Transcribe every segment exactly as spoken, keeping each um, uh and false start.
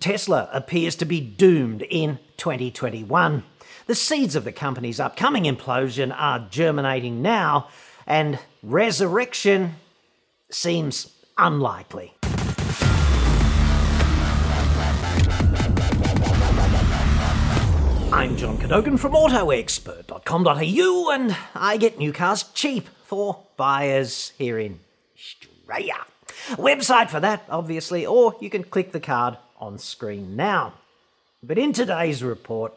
Tesla appears to be doomed in twenty twenty-one. The seeds of the company's upcoming implosion are germinating now, and resurrection seems unlikely. I'm John Cadogan from auto expert dot com dot a u, and I get new cars cheap for buyers here in Australia. Website for that, obviously, or you can click the card on screen now. But in today's report,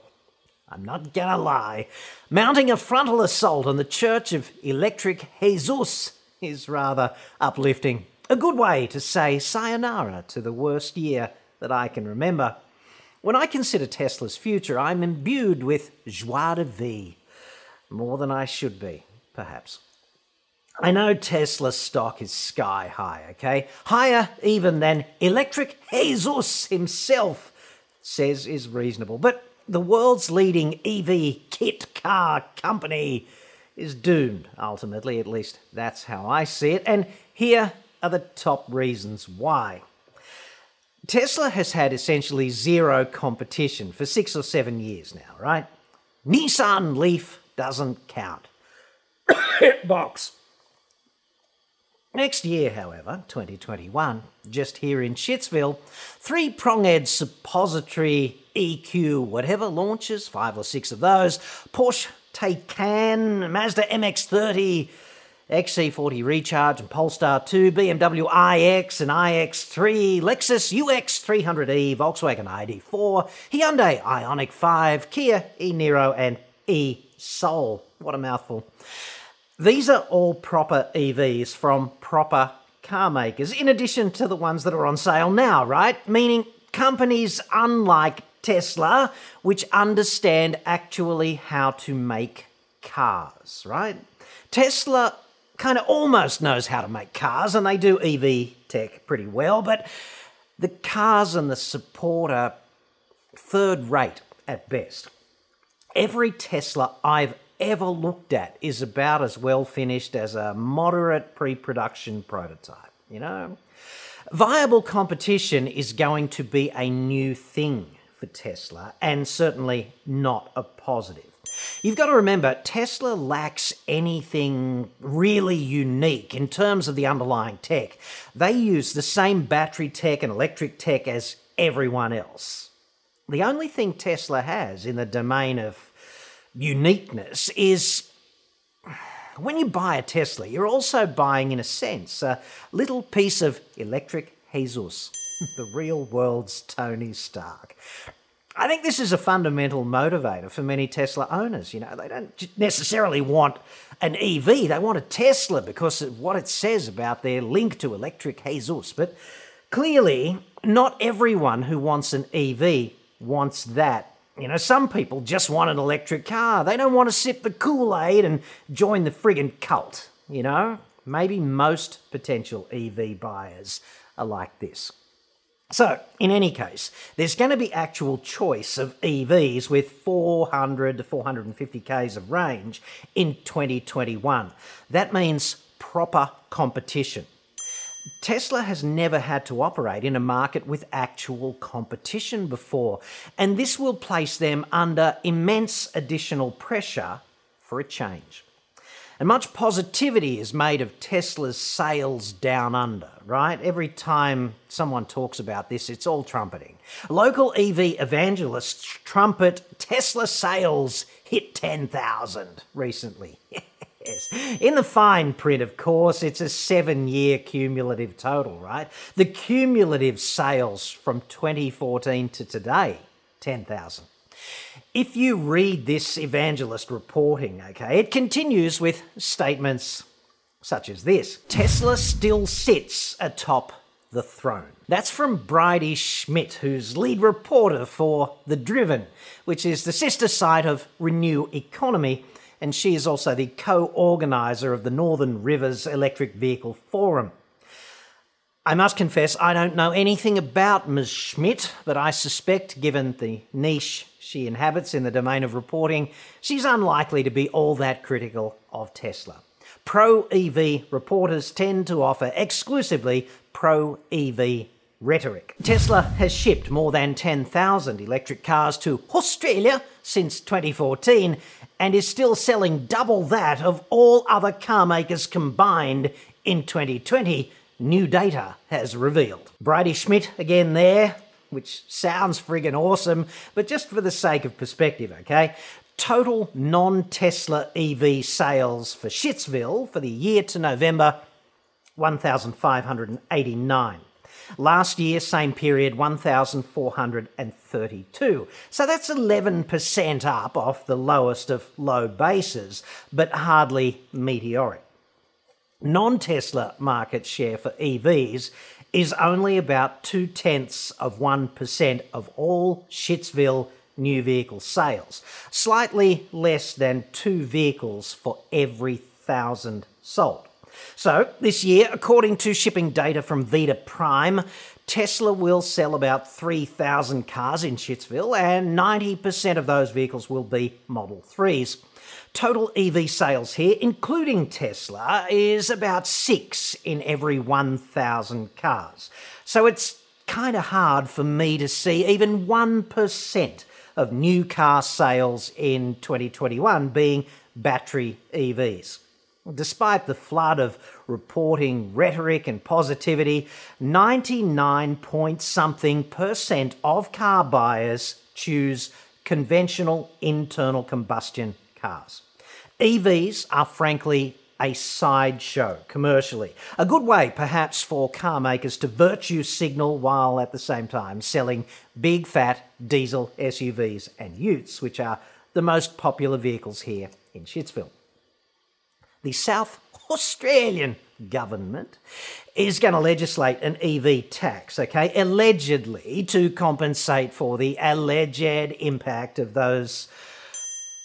I'm not gonna lie, mounting a frontal assault on the Church of Electric Jesus is rather uplifting. A good way to say sayonara to the worst year that I can remember. When I consider Tesla's future, I'm imbued with joie de vivre, more than I should be, perhaps. I know Tesla stock is sky high, okay? Higher even than Electric Jesus himself says is reasonable. But the world's leading E V kit car company is doomed, ultimately. At least that's how I see it. And here are the top reasons why. Tesla has had essentially zero competition for six or seven years now, right? Nissan Leaf doesn't count. Hitbox. Next year, however, twenty twenty-one, just here in Shitsville, three-pronged suppository E Q whatever launches, five or six of those, Porsche Taycan, Mazda M X thirty, X C forty Recharge and Polestar two, B M W iX and i X three, Lexus U X three hundred e, Volkswagen I D four, Hyundai Ioniq five, Kia e-Niro and e-Soul. What a mouthful. These are all proper E Vs from proper car makers, in addition to the ones that are on sale now, right? Meaning companies unlike Tesla, which understand actually how to make cars, right? Tesla kind of almost knows how to make cars, and they do E V tech pretty well, but the cars and the support are third-rate at best. Every Tesla I've ever looked at is about as well finished as a moderate pre-production prototype, you know? Viable competition is going to be a new thing for Tesla, and certainly not a positive. You've got to remember, Tesla lacks anything really unique in terms of the underlying tech. They use the same battery tech and electric tech as everyone else. The only thing Tesla has in the domain of uniqueness is when you buy a Tesla, you're also buying, in a sense, a little piece of Electric Jesus, the real world's Tony Stark. I think this is a fundamental motivator for many Tesla owners. You know, they don't necessarily want an E V, they want a Tesla because of what it says about their link to Electric Jesus. But clearly, not everyone who wants an E V wants that. You know, some people just want an electric car. They don't want to sip the Kool-Aid and join the friggin' cult, you know? Maybe most potential E V buyers are like this. So, in any case, there's going to be actual choice of E Vs with four hundred to four hundred fifty k's of range in twenty twenty-one. That means proper competition. Tesla has never had to operate in a market with actual competition before, and this will place them under immense additional pressure for a change. And much positivity is made of Tesla's sales down under, right? Every time someone talks about this, it's all trumpeting. Local E V evangelists trumpet Tesla sales hit ten thousand recently. In the fine print, of course, it's a seven-year cumulative total, right? The cumulative sales from twenty fourteen to today, ten thousand. If you read this evangelist reporting, okay, it continues with statements such as this. Tesla still sits atop the throne. That's from Bridie Schmidt, who's lead reporter for The Driven, which is the sister site of Renew Economy, and she is also the co-organiser of the Northern Rivers Electric Vehicle Forum. I must confess, I don't know anything about Miz Schmidt, but I suspect, given the niche she inhabits in the domain of reporting, she's unlikely to be all that critical of Tesla. Pro-E V reporters tend to offer exclusively pro-E V rhetoric. Tesla has shipped more than ten thousand electric cars to Australia since twenty fourteen and is still selling double that of all other car makers combined in twenty twenty, new data has revealed. Bridie Schmidt again there, which sounds friggin' awesome, but just for the sake of perspective, okay? Total non-Tesla E V sales for Shitsville for the year to November, one thousand five hundred eighty-nine. Last year, same period, one thousand four hundred thirty-two. So that's eleven percent up off the lowest of low bases, but hardly meteoric. Non-Tesla market share for E Vs is only about two-tenths of one percent of all Shitsville new vehicle sales, slightly less than two vehicles for every thousand sold. So, this year, according to shipping data from Vita Prime, Tesla will sell about three thousand cars in Shitsville, and ninety percent of those vehicles will be Model threes. Total E V sales here, including Tesla, is about six in every one thousand cars. So it's kind of hard for me to see even one percent of new car sales in twenty twenty-one being battery E Vs. Despite the flood of reporting, rhetoric and positivity, ninety-nine point something percent of car buyers choose conventional internal combustion cars. E Vs are frankly a sideshow commercially. A good way perhaps for car makers to virtue signal while at the same time selling big fat diesel S U Vs and utes, which are the most popular vehicles here in Shitsville. The South Australian government is going to legislate an E V tax, okay, allegedly to compensate for the alleged impact of those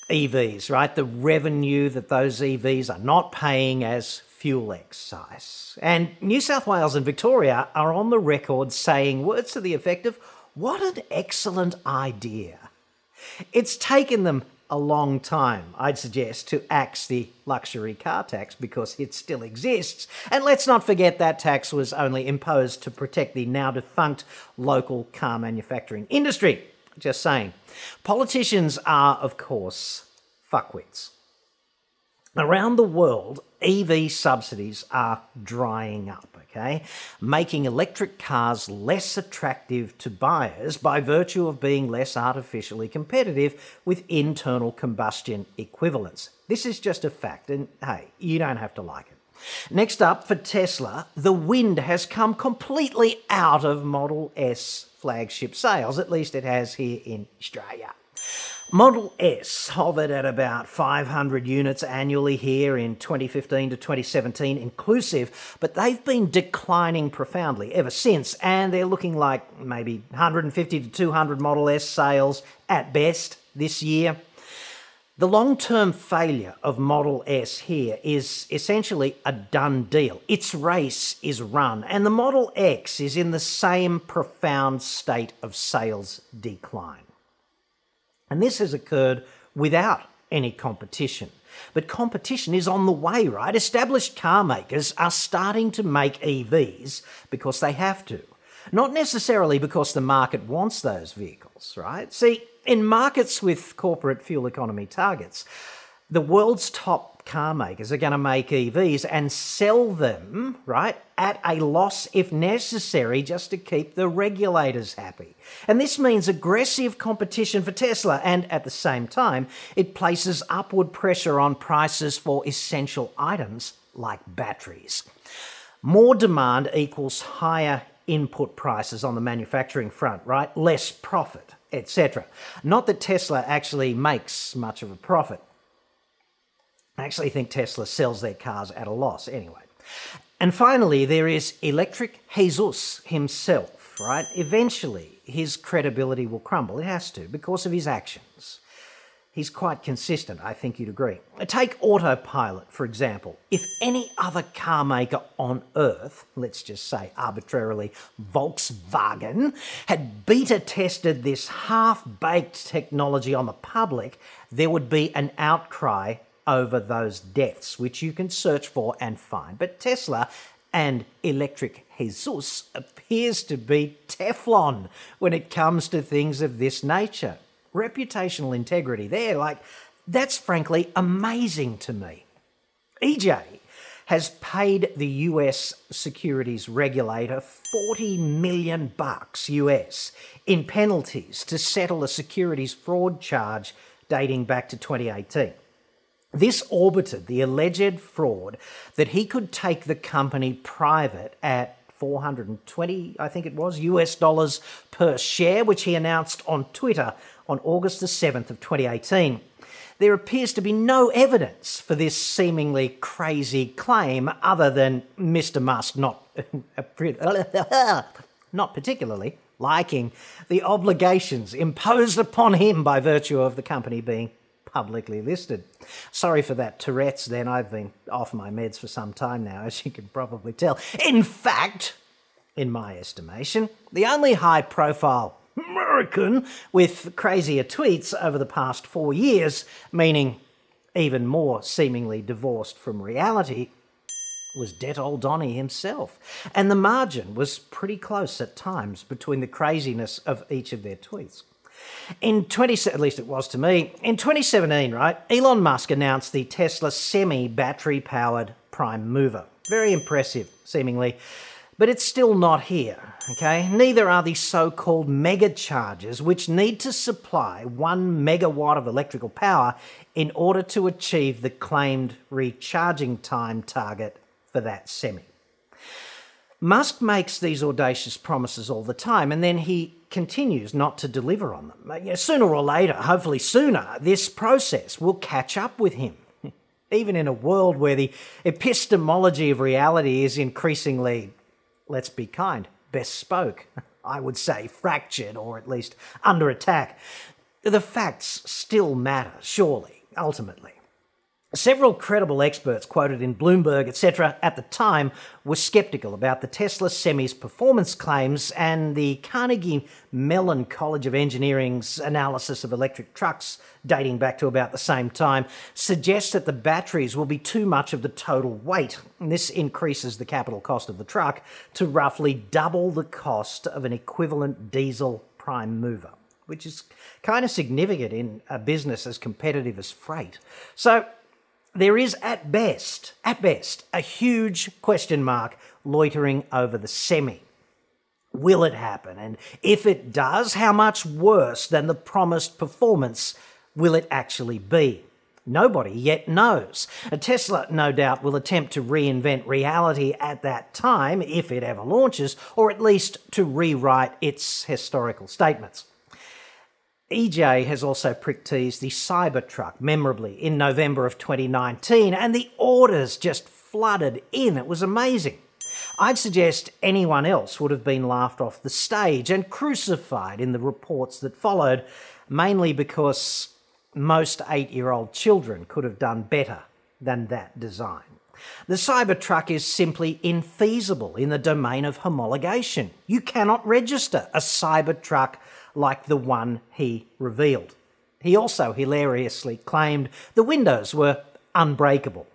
E Vs, right? The revenue that those E Vs are not paying as fuel excise. And New South Wales and Victoria are on the record saying words to the effect of, "What an excellent idea." It's taken them a long time, I'd suggest, to axe the luxury car tax because it still exists. And let's not forget that tax was only imposed to protect the now defunct local car manufacturing industry. Just saying. Politicians are, of course, fuckwits. Around the world, E V subsidies are drying up, okay? Making electric cars less attractive to buyers by virtue of being less artificially competitive with internal combustion equivalents. This is just a fact, and hey, you don't have to like it. Next up, for Tesla, the wind has come completely out of Model S flagship sales, at least it has here in Australia. Model S hovered at about five hundred units annually here in twenty fifteen to twenty seventeen inclusive, but they've been declining profoundly ever since, and they're looking like maybe one hundred fifty to two hundred Model S sales at best this year. The long-term failure of Model S here is essentially a done deal. Its race is run, and the Model X is in the same profound state of sales decline. And this has occurred without any competition. But competition is on the way, right? Established car makers are starting to make E Vs because they have to. Not necessarily because the market wants those vehicles, right? See, in markets with corporate fuel economy targets, the world's top car makers are going to make E Vs and sell them, right, at a loss if necessary just to keep the regulators happy. And this means aggressive competition for Tesla, and at the same time, it places upward pressure on prices for essential items like batteries. More demand equals higher input prices on the manufacturing front, right? Less profit, et cetera. Not that Tesla actually makes much of a profit. I actually think Tesla sells their cars at a loss anyway. And finally, there is electric Jesus himself, right? Eventually, his credibility will crumble. It has to, because of his actions. He's quite consistent, I think you'd agree. Take Autopilot, for example. If any other car maker on Earth, let's just say arbitrarily Volkswagen, had beta-tested this half-baked technology on the public, there would be an outcry over those deaths, which you can search for and find. But Tesla and electric Jesus appear appears to be Teflon when it comes to things of this nature. Reputational integrity there, like, that's frankly amazing to me. E J has paid the U S securities regulator forty million bucks U S in penalties to settle a securities fraud charge dating back to twenty eighteen. This orbited the alleged fraud that he could take the company private at four hundred twenty, I think it was, U S dollars per share, which he announced on Twitter on August the seventh of twenty eighteen. There appears to be no evidence for this seemingly crazy claim other than Mister Musk not, not particularly liking the obligations imposed upon him by virtue of the company being publicly listed. Sorry for that Tourette's then, I've been off my meds for some time now, as you can probably tell. In fact, in my estimation, the only high-profile American with crazier tweets over the past four years, meaning even more seemingly divorced from reality, was Det Old Donny himself. And the margin was pretty close at times between the craziness of each of their tweets. In twenty, at least it was to me, in twenty seventeen, right, Elon Musk announced the Tesla semi-battery-powered prime mover. Very impressive, seemingly. But it's still not here, okay? Neither are the so-called mega chargers, which need to supply one megawatt of electrical power in order to achieve the claimed recharging time target for that semi. Musk makes these audacious promises all the time, and then he continues not to deliver on them. You know, sooner or later, hopefully sooner, this process will catch up with him. Even in a world where the epistemology of reality is increasingly, let's be kind, bespoke, I would say fractured, or at least under attack, the facts still matter, surely, ultimately. Several credible experts quoted in Bloomberg, et cetera, at the time were sceptical about the Tesla Semi's performance claims, and the Carnegie Mellon College of Engineering's analysis of electric trucks dating back to about the same time suggests that the batteries will be too much of the total weight. And this increases the capital cost of the truck to roughly double the cost of an equivalent diesel prime mover, which is kind of significant in a business as competitive as freight. So there is, at best, at best, a huge question mark loitering over the semi. Will it happen? And if it does, how much worse than the promised performance will it actually be? Nobody yet knows. Tesla, no doubt, will attempt to reinvent reality at that time, if it ever launches, or at least to rewrite its historical statements. E J has also pricked teased the Cybertruck memorably in November of twenty nineteen, and the orders just flooded in. It was amazing. I'd suggest anyone else would have been laughed off the stage and crucified in the reports that followed, mainly because most eight-year-old children could have done better than that design. The Cybertruck is simply infeasible in the domain of homologation. You cannot register a Cybertruck like the one he revealed. He also hilariously claimed the windows were unbreakable.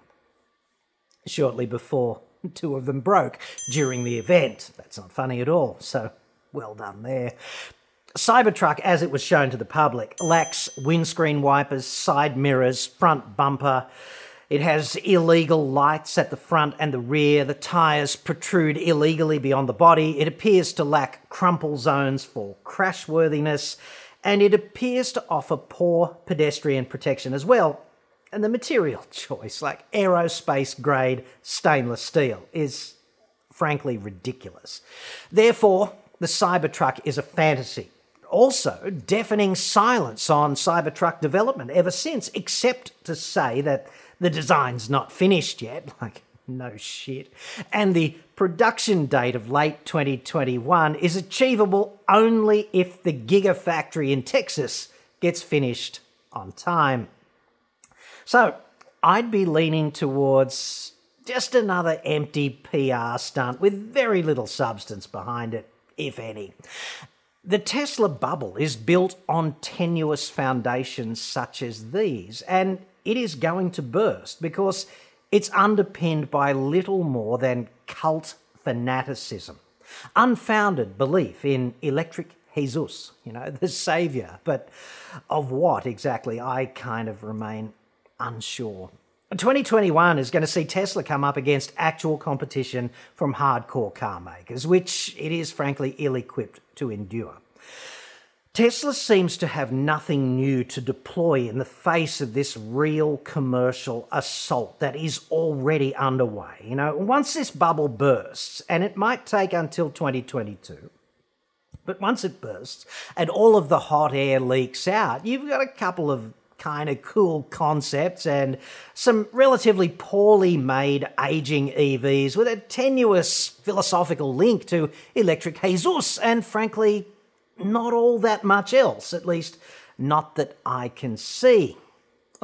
Shortly before, two of them broke during the event. That's not funny at all, so well done there. Cybertruck, as it was shown to the public, lacks windscreen wipers, side mirrors, front bumper. It has illegal lights at the front and the rear. The tyres protrude illegally beyond the body. It appears to lack crumple zones for crashworthiness. And it appears to offer poor pedestrian protection as well. And the material choice, like aerospace-grade stainless steel, is frankly ridiculous. Therefore, the Cybertruck is a fantasy. Also, deafening silence on Cybertruck development ever since, except to say that the design's not finished yet, like, no shit. And the production date of late twenty twenty-one is achievable only if the Gigafactory in Texas gets finished on time. So, I'd be leaning towards just another empty P R stunt with very little substance behind it, if any. The Tesla bubble is built on tenuous foundations such as these, and it is going to burst because it's underpinned by little more than cult fanaticism. Unfounded belief in electric Jesus, you know, the saviour, but of what exactly, I kind of remain unsure. twenty twenty-one is going to see Tesla come up against actual competition from hardcore car makers, which it is frankly ill-equipped to endure. Tesla seems to have nothing new to deploy in the face of this real commercial assault that is already underway. You know, once this bubble bursts, and it might take until twenty twenty-two, but once it bursts and all of the hot air leaks out, you've got a couple of kind of cool concepts and some relatively poorly made aging E Vs with a tenuous philosophical link to electric Jesus, and frankly, not all that much else, at least not that I can see.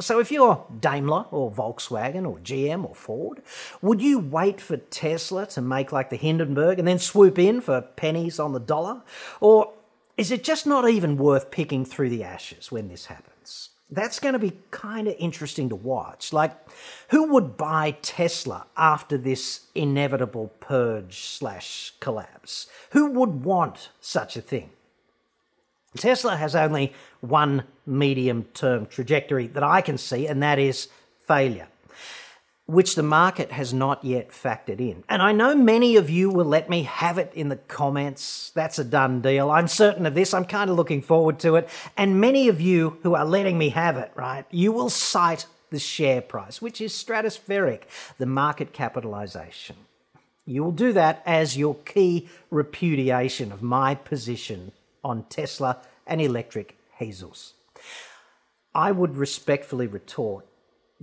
So if you're Daimler or Volkswagen or G M or Ford, would you wait for Tesla to make like the Hindenburg and then swoop in for pennies on the dollar? Or is it just not even worth picking through the ashes when this happens? That's going to be kind of interesting to watch. Like, who would buy Tesla after this inevitable purge slash collapse? Who would want such a thing? Tesla has only one medium-term trajectory that I can see, and that is failure, which the market has not yet factored in. And I know many of you will let me have it in the comments. That's a done deal. I'm certain of this. I'm kind of looking forward to it. And many of you who are letting me have it, right, you will cite the share price, which is stratospheric, the market capitalization. You will do that as your key repudiation of my position on Tesla and electric Jesus. I would respectfully retort,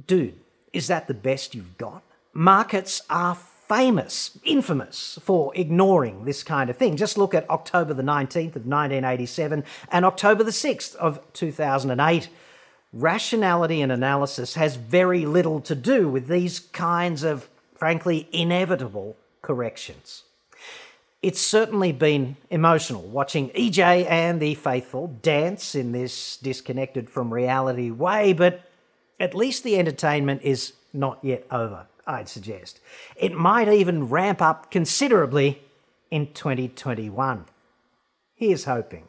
dude, is that the best you've got? Markets are famous, infamous for ignoring this kind of thing. Just look at October the nineteenth of nineteen eighty-seven and October the sixth of two thousand eight. Rationality and analysis has very little to do with these kinds of, frankly, inevitable corrections. It's certainly been emotional watching E J and the faithful dance in this disconnected from reality way, but at least the entertainment is not yet over, I'd suggest. It might even ramp up considerably in twenty twenty-one. Here's hoping.